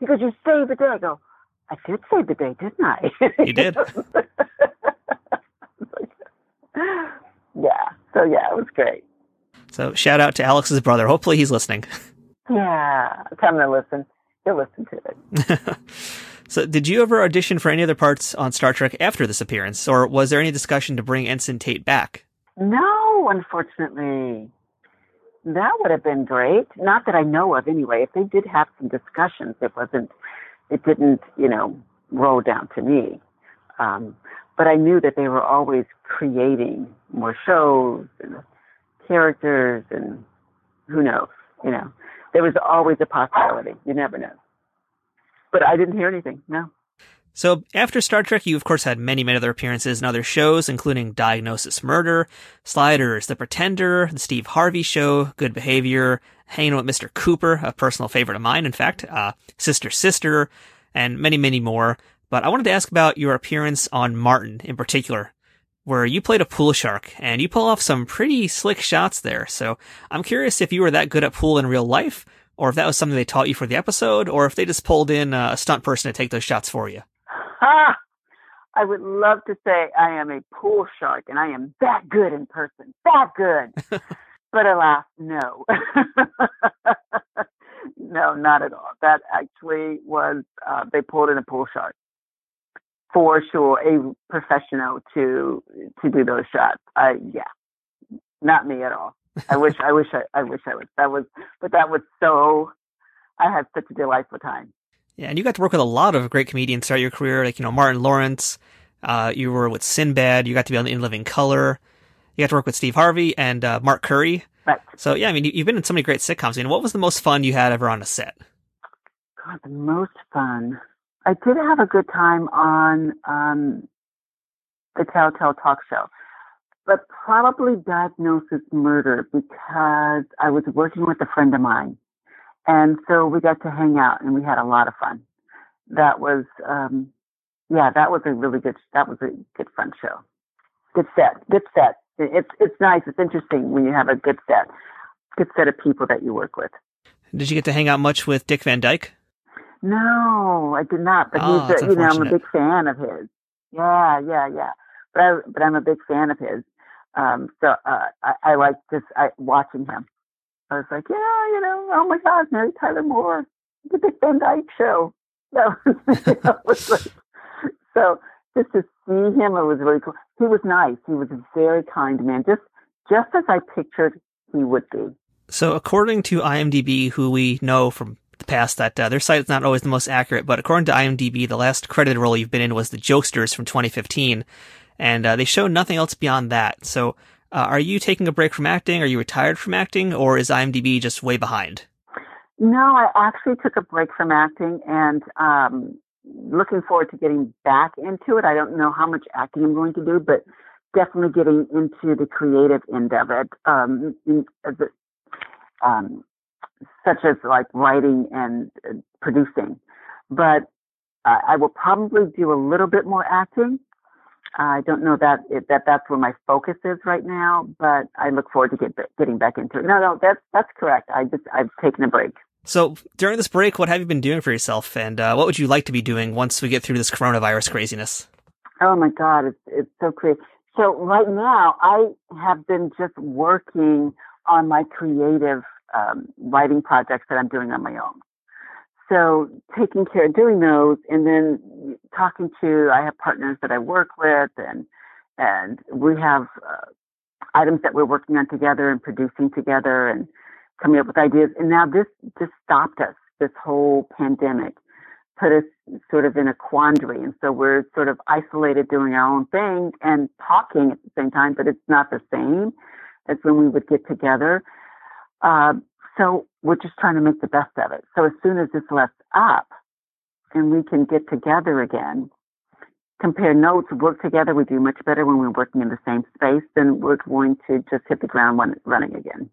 because you saved the day. I go, I did save the day, didn't I? You did. Yeah. So, yeah, it was great. So, shout out to Alex's brother. Hopefully he's listening. Yeah. Tell him to listen. He'll listen to it. So, did you ever audition for any other parts on Star Trek after this appearance? Or was there any discussion to bring Ensign Tait back? No, unfortunately. That would have been great. Not that I know of, anyway. If they did have some discussions, it wasn't, it didn't, you know, roll down to me. Um, but I knew that they were always creating more shows and characters and who knows, you know. There was always a possibility. You never know. But I didn't hear anything, no. So after Star Trek, you, of course, had many, many other appearances in other shows, including Diagnosis Murder, Sliders, The Pretender, The Steve Harvey Show, Good Behavior, Hanging with Mister Cooper, a personal favorite of mine, in fact, uh, Sister Sister, and many, many more. But I wanted to ask about your appearance on Martin in particular, where you played a pool shark, and you pull off some pretty slick shots there. So I'm curious if you were that good at pool in real life, or if that was something they taught you for the episode, or if they just pulled in a stunt person to take those shots for you. Ah, I would love to say I am a pool shark and I am that good in person, that good. But alas, no. No, not at all. That actually was, uh, they pulled in a pool shark for sure, a professional to to do those shots. I, yeah, not me at all. I wish, I wish, I, I wish I was. That was, but that was so, I had such a delightful time. Yeah, and you got to work with a lot of great comedians throughout your career, like, you know, Martin Lawrence, uh, you were with Sinbad, you got to be on In Living Color, you got to work with Steve Harvey and uh, Mark Curry. Right. So, yeah, I mean, you've been in so many great sitcoms. I mean, what was the most fun you had ever on a set? God, the most fun. I did have a good time on um, the Telltale Talk Show, but probably Diagnosis Murder because I was working with a friend of mine. And so we got to hang out and we had a lot of fun. That was, um, yeah, that was a really good, that was a good fun show. Good set, good set. It's, it's nice. It's interesting when you have a good set, good set of people that you work with. Did you get to hang out much with Dick Van Dyke? No, I did not. But oh, he's, a, you know, I'm a big fan of his. Yeah, yeah, yeah. But, I, but I'm a big fan of his. Um, so, uh, I, I like just I, watching him. I was like, yeah, you know, oh my God, Mary Tyler Moore, the Dick Van Dyke Show. So, you know, it was like, so just to see him, it was really cool. He was nice. He was a very kind man, just just as I pictured he would be. So according to IMDb, who we know from the past that uh, their site is not always the most accurate, but according to IMDb, the last credited role you've been in was The Jokesters from twenty fifteen, and uh, they show nothing else beyond that. So. Uh, are you taking a break from acting? Are you retired from acting? Or is IMDb just way behind? No, I actually took a break from acting and um, looking forward to getting back into it. I don't know how much acting I'm going to do, but definitely getting into the creative end of it, um, in, um, such as like writing and uh, producing. But uh, I will probably do a little bit more acting. I don't know that that that's where my focus is right now, but I look forward to get, getting back into it. No, no, that's that's correct. I just I've taken a break. So during this break, what have you been doing for yourself, and uh, what would you like to be doing once we get through this coronavirus craziness? Oh my God, it's it's so crazy. So right now, I have been just working on my creative um, writing projects that I'm doing on my own. So taking care of doing those and then talking to, I have partners that I work with and and we have uh, items that we're working on together and producing together and coming up with ideas. And now this just stopped us. This whole pandemic put us sort of in a quandary. And so we're sort of isolated doing our own thing and talking at the same time, but it's not the same as when we would get together. Uh, So we're just trying to make the best of it. So as soon as this lets up and we can get together again, compare notes, work together. We do much better when we're working in the same space. Then we're going to just hit the ground running again.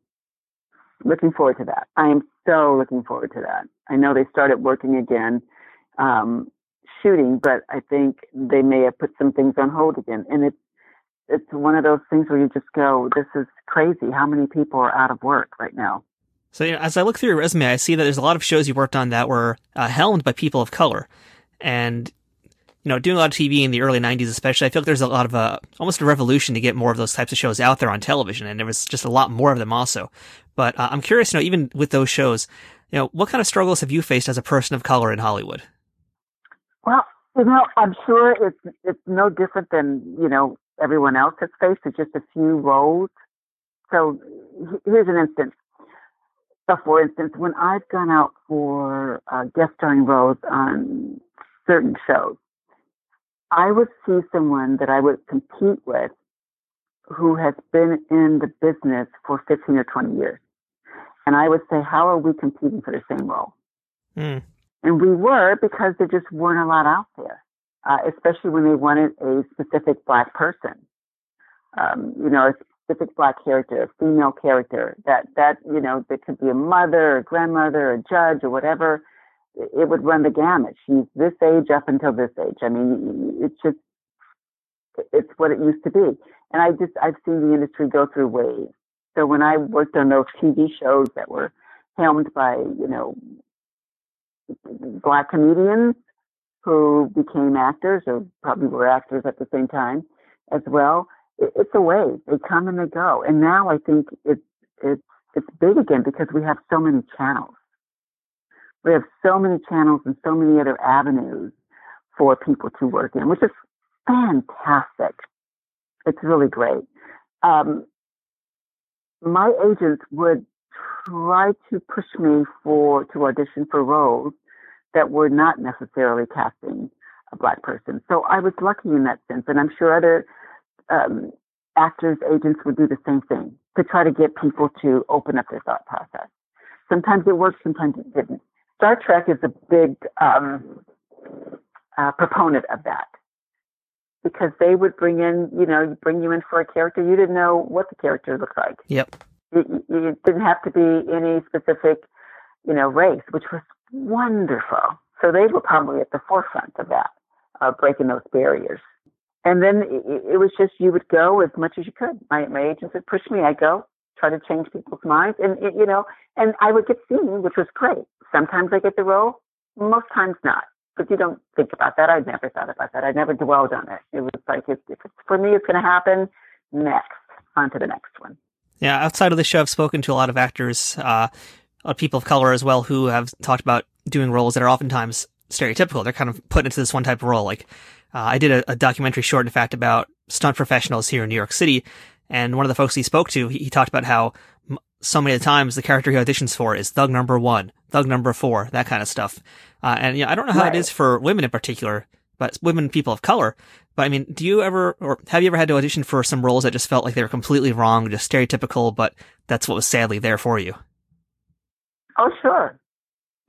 Looking forward to that. I am so looking forward to that. I know they started working again, um, shooting, but I think they may have put some things on hold again. And it's it's one of those things where you just go, this is crazy. How many people are out of work right now? So you know, as I look through your resume, I see that there's a lot of shows you worked on that were uh, helmed by people of color. And, you know, doing a lot of T V in the early nineties especially, I feel like there's a lot of, uh, almost a revolution to get more of those types of shows out there on television. And there was just a lot more of them also. But uh, I'm curious, you know, even with those shows, you know, what kind of struggles have you faced as a person of color in Hollywood? Well, you know, I'm sure it's, it's no different than, you know, everyone else has faced. It's just a few roles. So here's an instance. So, for instance, when I've gone out for uh, guest starring roles on certain shows, I would see someone that I would compete with who has been in the business for fifteen or twenty years. And I would say, how are we competing for the same role? Mm. And we were, because there just weren't a lot out there, uh, especially when they wanted a specific Black person. Um, you know, it's specific Black character, female character, that, that you know, that could be a mother, a grandmother, a judge, or whatever. It would run the gamut. She's this age up until this age. I mean, it's just, it's what it used to be. And I just, I've seen the industry go through waves. So when I worked on those T V shows that were helmed by, you know, Black comedians who became actors, or probably were actors at the same time as well, it's a wave. They come and they go. And now I think it's, it's, it's big again because we have so many channels. We have so many channels and so many other avenues for people to work in, which is fantastic. It's really great. Um, my agents would try to push me for to audition for roles that were not necessarily casting a Black person. So I was lucky in that sense. And I'm sure other Um, actors, agents would do the same thing to try to get people to open up their thought process. Sometimes it worked, sometimes it didn't. Star Trek is a big um, uh, proponent of that, because they would bring in, you know, bring you in for a character. You didn't know what the character looked like. Yep. It, it didn't have to be any specific, you know, race, which was wonderful. So they were probably at the forefront of that, uh, breaking those barriers. And then it was just, you would go as much as you could. My, my agents would push me. I'd go, try to change people's minds. And, it, you know, and I would get seen, which was great. Sometimes I get the role, most times not. But you don't think about that. I never thought about that. I never dwelled on it. It was like, if, if it's for me, it's going to happen. Next, on to the next one. Yeah, outside of the show, I've spoken to a lot of actors, uh, people of color as well, who have talked about doing roles that are oftentimes stereotypical. They're kind of put into this one type of role, like... Uh, I did a, a documentary short, in fact, about stunt professionals here in New York City, and one of the folks he spoke to, he, he talked about how m- so many of the times the character he auditions for is thug number one, thug number four, that kind of stuff. Uh, and you know, I don't know how right. It is for women in particular, but women, people of color. But I mean, do you ever, or have you ever had to audition for some roles that just felt like they were completely wrong, just stereotypical, but that's what was sadly there for you? Oh, sure.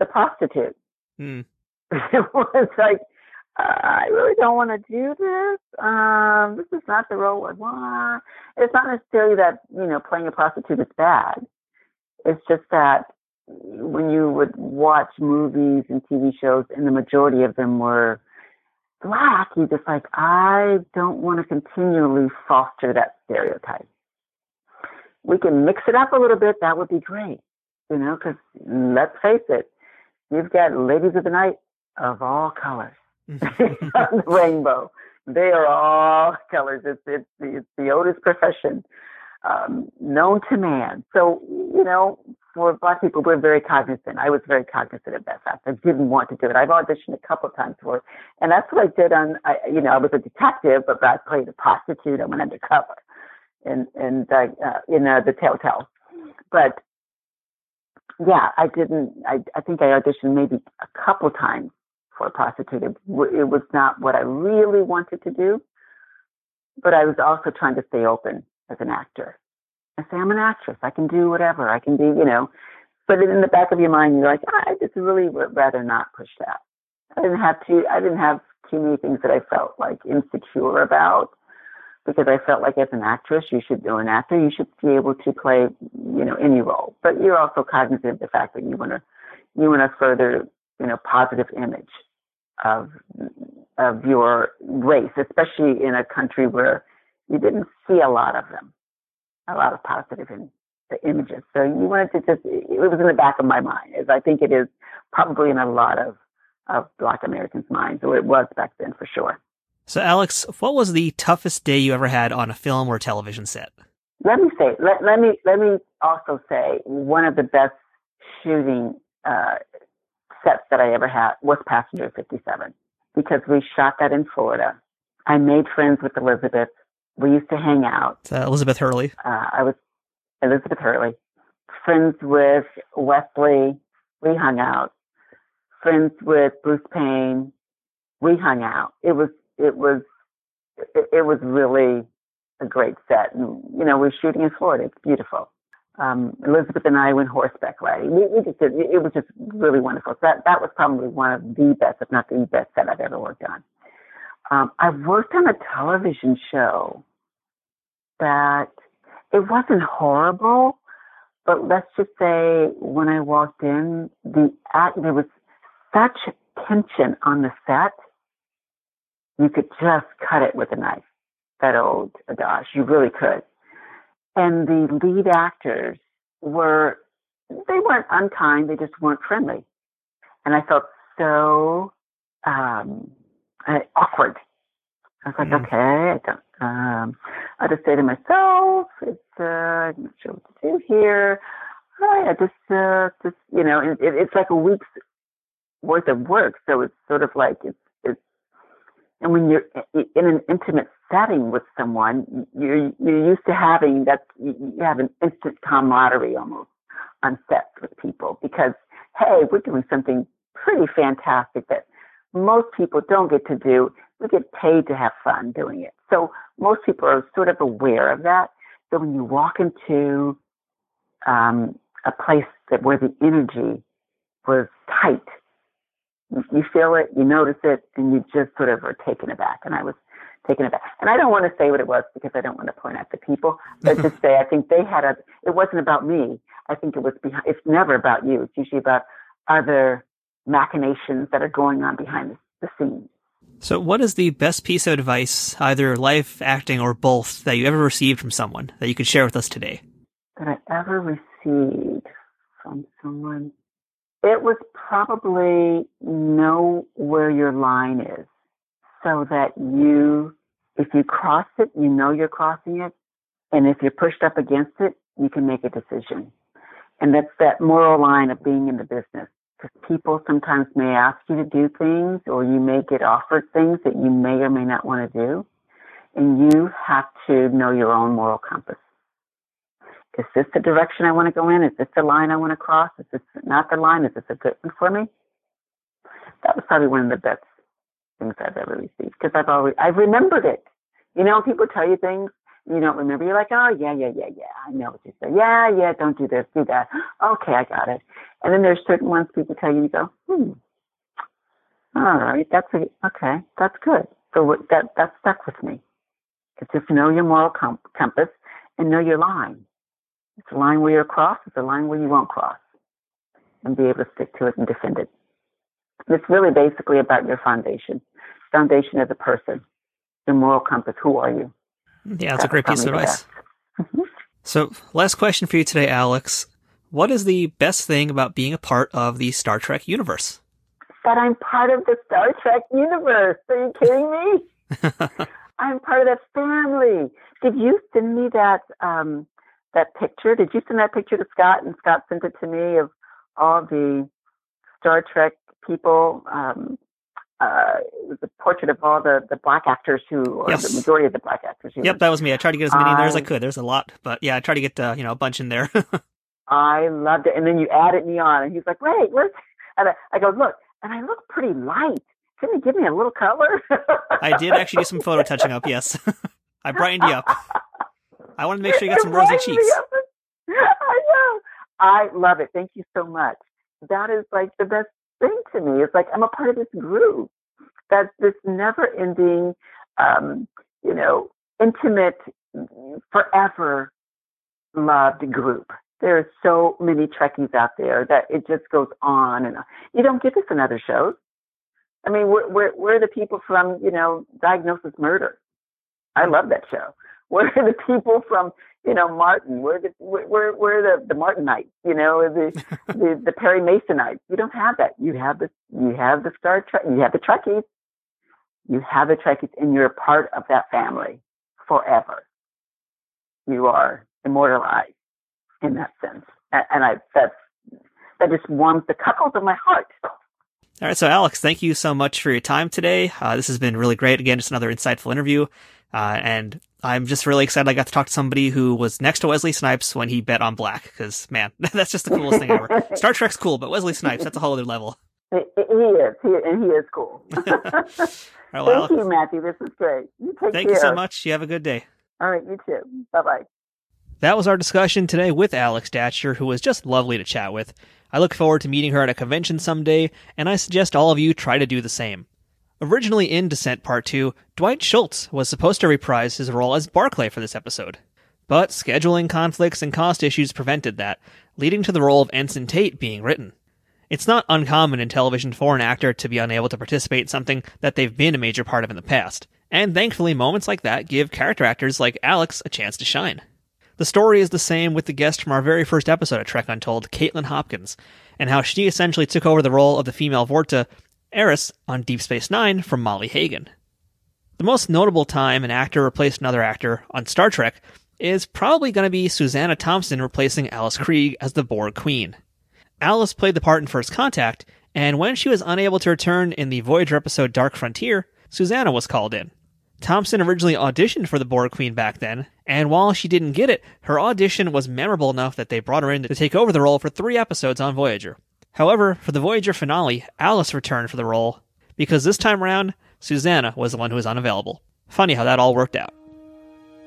The prostitute. Mm. It was like, Uh, I really don't want to do this. Um, this is not the role I want. It's not necessarily that, you know, playing a prostitute is bad. It's just that when you would watch movies and T V shows, and the majority of them were Black, you're just like, I don't want to continually foster that stereotype. We can mix it up a little bit. That would be great, you know, because let's face it, you've got ladies of the night of all colors. The rainbow. They are all colors. It's, it's, it's the oldest profession um, known to man. So, you know, for Black people, we're very cognizant. I was very cognizant of that fact. I didn't want to do it. I've auditioned a couple of times for it. And that's what I did on, I, you know, I was a detective, but I played a prostitute. I went undercover in, in, the, uh, in uh, the Telltale. But, yeah, I didn't, I, I think I auditioned maybe a couple times for a prostitute. It was not what I really wanted to do, but I was also trying to stay open as an actor. I say, I'm an actress. I can do whatever. I can be, you know, but in the back of your mind, you're like, I just really would rather not push that. I didn't have to, I didn't have too many things that I felt like insecure about, because I felt like as an actress, you should know an actor, you should be able to play, you know, any role. But you're also cognizant of the fact that you want to, you want to further, you know, positive image of, of your race, especially in a country where you didn't see a lot of them, a lot of positive in the images. So you wanted to just, it was in the back of my mind, as I think it is probably in a lot of, of Black Americans' minds, or it was back then for sure. So, Alex, what was the toughest day you ever had on a film or television set? Let me say, let, let me let me also say, one of the best shooting uh, sets that I ever had was Passenger fifty-seven, because we shot that in Florida. I made friends with Elizabeth. We used to hang out. Uh, Elizabeth Hurley. Uh, I was Elizabeth Hurley. Friends with Wesley. We hung out. Friends with Bruce Payne. We hung out. It was. It was it was really a great set. And, you know, we're shooting in Florida. It's beautiful. Um, Elizabeth and I went horseback riding. We, we just did, it was just really wonderful. So that, that was probably one of the best, if not the best set I've ever worked on. Um, I worked on a television show that it wasn't horrible, but let's just say when I walked in, the act, there was such tension on the set. You could just cut it with a knife, that old adage. You really could. And the lead actors were, they weren't unkind. They just weren't friendly. And I felt so um, uh, awkward. I was like, mm. okay, I don't, um, I just say to myself, it's, uh, I'm not sure what to do here. All right, I just, uh, just, you know, it, it, it's like a week's worth of work. So it's sort of like, it's, and when you're in an intimate setting with someone, you're, you're used to having that, you have an instant camaraderie almost on sets with people, because, hey, we're doing something pretty fantastic that most people don't get to do. We get paid to have fun doing it. So most people are sort of aware of that. So when you walk into um, a place that where the energy was tight, you feel it, you notice it, and you just sort of are taken aback. And I was taken aback. And I don't want to say what it was, because I don't want to point out the people, but just say I think they had a. It wasn't about me. I think it was behind. It's never about you. It's usually about other machinations that are going on behind the, the scenes. So, what is the best piece of advice, either life, acting, or both, that you ever received from someone that you could share with us today? That I ever received from someone. It was probably know where your line is, so that you, if you cross it, you know you're crossing it. And if you're pushed up against it, you can make a decision. And that's that moral line of being in the business. Because people sometimes may ask you to do things, or you may get offered things that you may or may not want to do. And you have to know your own moral compass. Is this the direction I want to go in? Is this the line I want to cross? Is this not the line? Is this a good one for me? That was probably one of the best things I've ever received, because I've always, I've remembered it. You know, people tell you things you don't remember. You're like, oh, yeah, yeah, yeah, yeah. I know what you said. Yeah, yeah, don't do this, do that. Okay, I got it. And then there's certain ones people tell you, you go, hmm, all right, that's a, okay, that's good. So that, that stuck with me. It's just know your moral com- compass and know your line. It's a line where you cross, it's a line where you won't cross, and be able to stick to it and defend it. And it's really basically about your foundation, foundation as a person, your moral compass. Who are you? Yeah, that's, that's a great piece of advice. Mm-hmm. So last question for you today, Alex. What is the best thing about being a part of the Star Trek universe? That I'm part of the Star Trek universe. Are you kidding me? I'm part of that family. Did you send me that... Um, that picture? Did you send that picture to Scott, and Scott sent it to me, of all the Star Trek people? Um, uh, it was a portrait of all the, the black actors who, or yes. the majority of the black actors who. Yep, were, that was me. I tried to get as many I, in there as I could. There's a lot, but yeah, I tried to get uh, you know a bunch in there. I loved it. And then you added me on, and he's like, wait, where's... And I, I go, look, and I look pretty light. Can you give me a little color? I did actually do some photo touching up, yes. I brightened you up. I wanted to make sure you got some rosy cheeks. I know. I love it. Thank you so much. That is like the best thing to me. It's like I'm a part of this group. That's this never-ending, um, you know, intimate, forever loved group. There are so many Trekkies out there that it just goes on and on. You don't get this in other shows. I mean, where, where, where are the people from, you know, Diagnosis Murder? I love that show. Where are the people from, you know, Martin? Where the where where the, the Martinites? You know, the the, the Perry Masonites? You don't have that. You have the you have the Star Trek. You have the Trekkies. You have the Trekkies, and you're a part of that family forever. You are immortalized in that sense, and, and I that's that just warms the cockles of my heart. All right, so Alex, thank you so much for your time today. Uh, this has been really great. Again, just another insightful interview. Uh, and I'm just really excited I got to talk to somebody who was next to Wesley Snipes when he bet on black, because, man, that's just the coolest thing ever. Star Trek's cool, but Wesley Snipes, that's a whole other level. He is, he, and he is cool. All right, well, Thank Alex, you, Matthew. This was great. You take thank care. you so much. You have a good day. All right, you too. Bye-bye. That was our discussion today with Alex Datcher, who was just lovely to chat with. I look forward to meeting her at a convention someday, and I suggest all of you try to do the same. Originally in Descent Part two, Dwight Schultz was supposed to reprise his role as Barclay for this episode. But scheduling conflicts and cost issues prevented that, leading to the role of Ensign Tait being written. It's not uncommon in television for an actor to be unable to participate in something that they've been a major part of in the past, and thankfully moments like that give character actors like Alex a chance to shine. The story is the same with the guest from our very first episode of Trek Untold, Caitlin Hopkins, and how she essentially took over the role of the female Vorta, Eris, on Deep Space Nine from Molly Hagan. The most notable time an actor replaced another actor on Star Trek is probably going to be Susanna Thompson replacing Alice Krieg as the Borg Queen. Alice played the part in First Contact, and when she was unable to return in the Voyager episode Dark Frontier, Susanna was called in. Thompson originally auditioned for the Borg Queen back then, and while she didn't get it, her audition was memorable enough that they brought her in to take over the role for three episodes on Voyager. However, for the Voyager finale, Alice returned for the role, because this time around, Susanna was the one who was unavailable. Funny how that all worked out.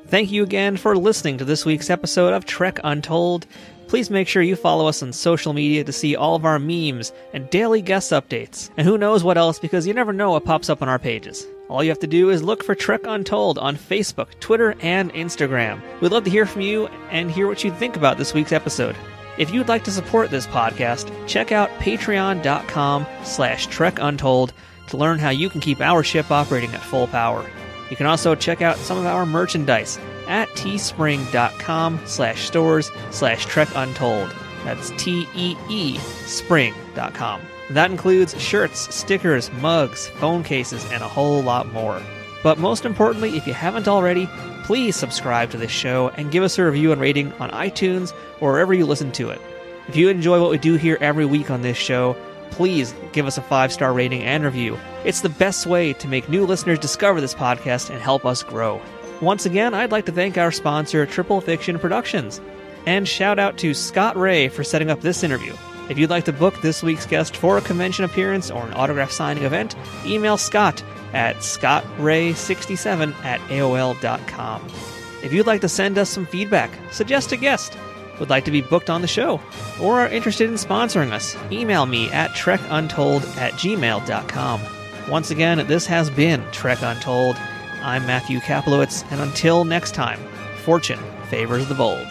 Thank you again for listening to this week's episode of Trek Untold. Please make sure you follow us on social media to see all of our memes and daily guest updates, and who knows what else, because you never know what pops up on our pages. All you have to do is look for Trek Untold on Facebook, Twitter, and Instagram. We'd love to hear from you and hear what you think about this week's episode. If you'd like to support this podcast, check out patreon.com slash trekuntold to learn how you can keep our ship operating at full power. You can also check out some of our merchandise at teespring.com slash stores slash trekuntold. That's T E E spring dot com. That includes shirts, stickers, mugs, phone cases, and a whole lot more. But most importantly, if you haven't already, please subscribe to this show and give us a review and rating on iTunes or wherever you listen to it. If you enjoy what we do here every week on this show, please give us a five-star rating and review. It's the best way to make new listeners discover this podcast and help us grow. Once again, I'd like to thank our sponsor, Triple Fiction Productions, and shout out to Scott Ray for setting up this interview. If you'd like to book this week's guest for a convention appearance or an autograph signing event, email Scott at scottray67 at AOL.com. If you'd like to send us some feedback, suggest a guest, would like to be booked on the show, or are interested in sponsoring us, email me at trekuntold at gmail.com. Once again, this has been Trek Untold. I'm Matthew Kaplowitz, and until next time, fortune favors the bold.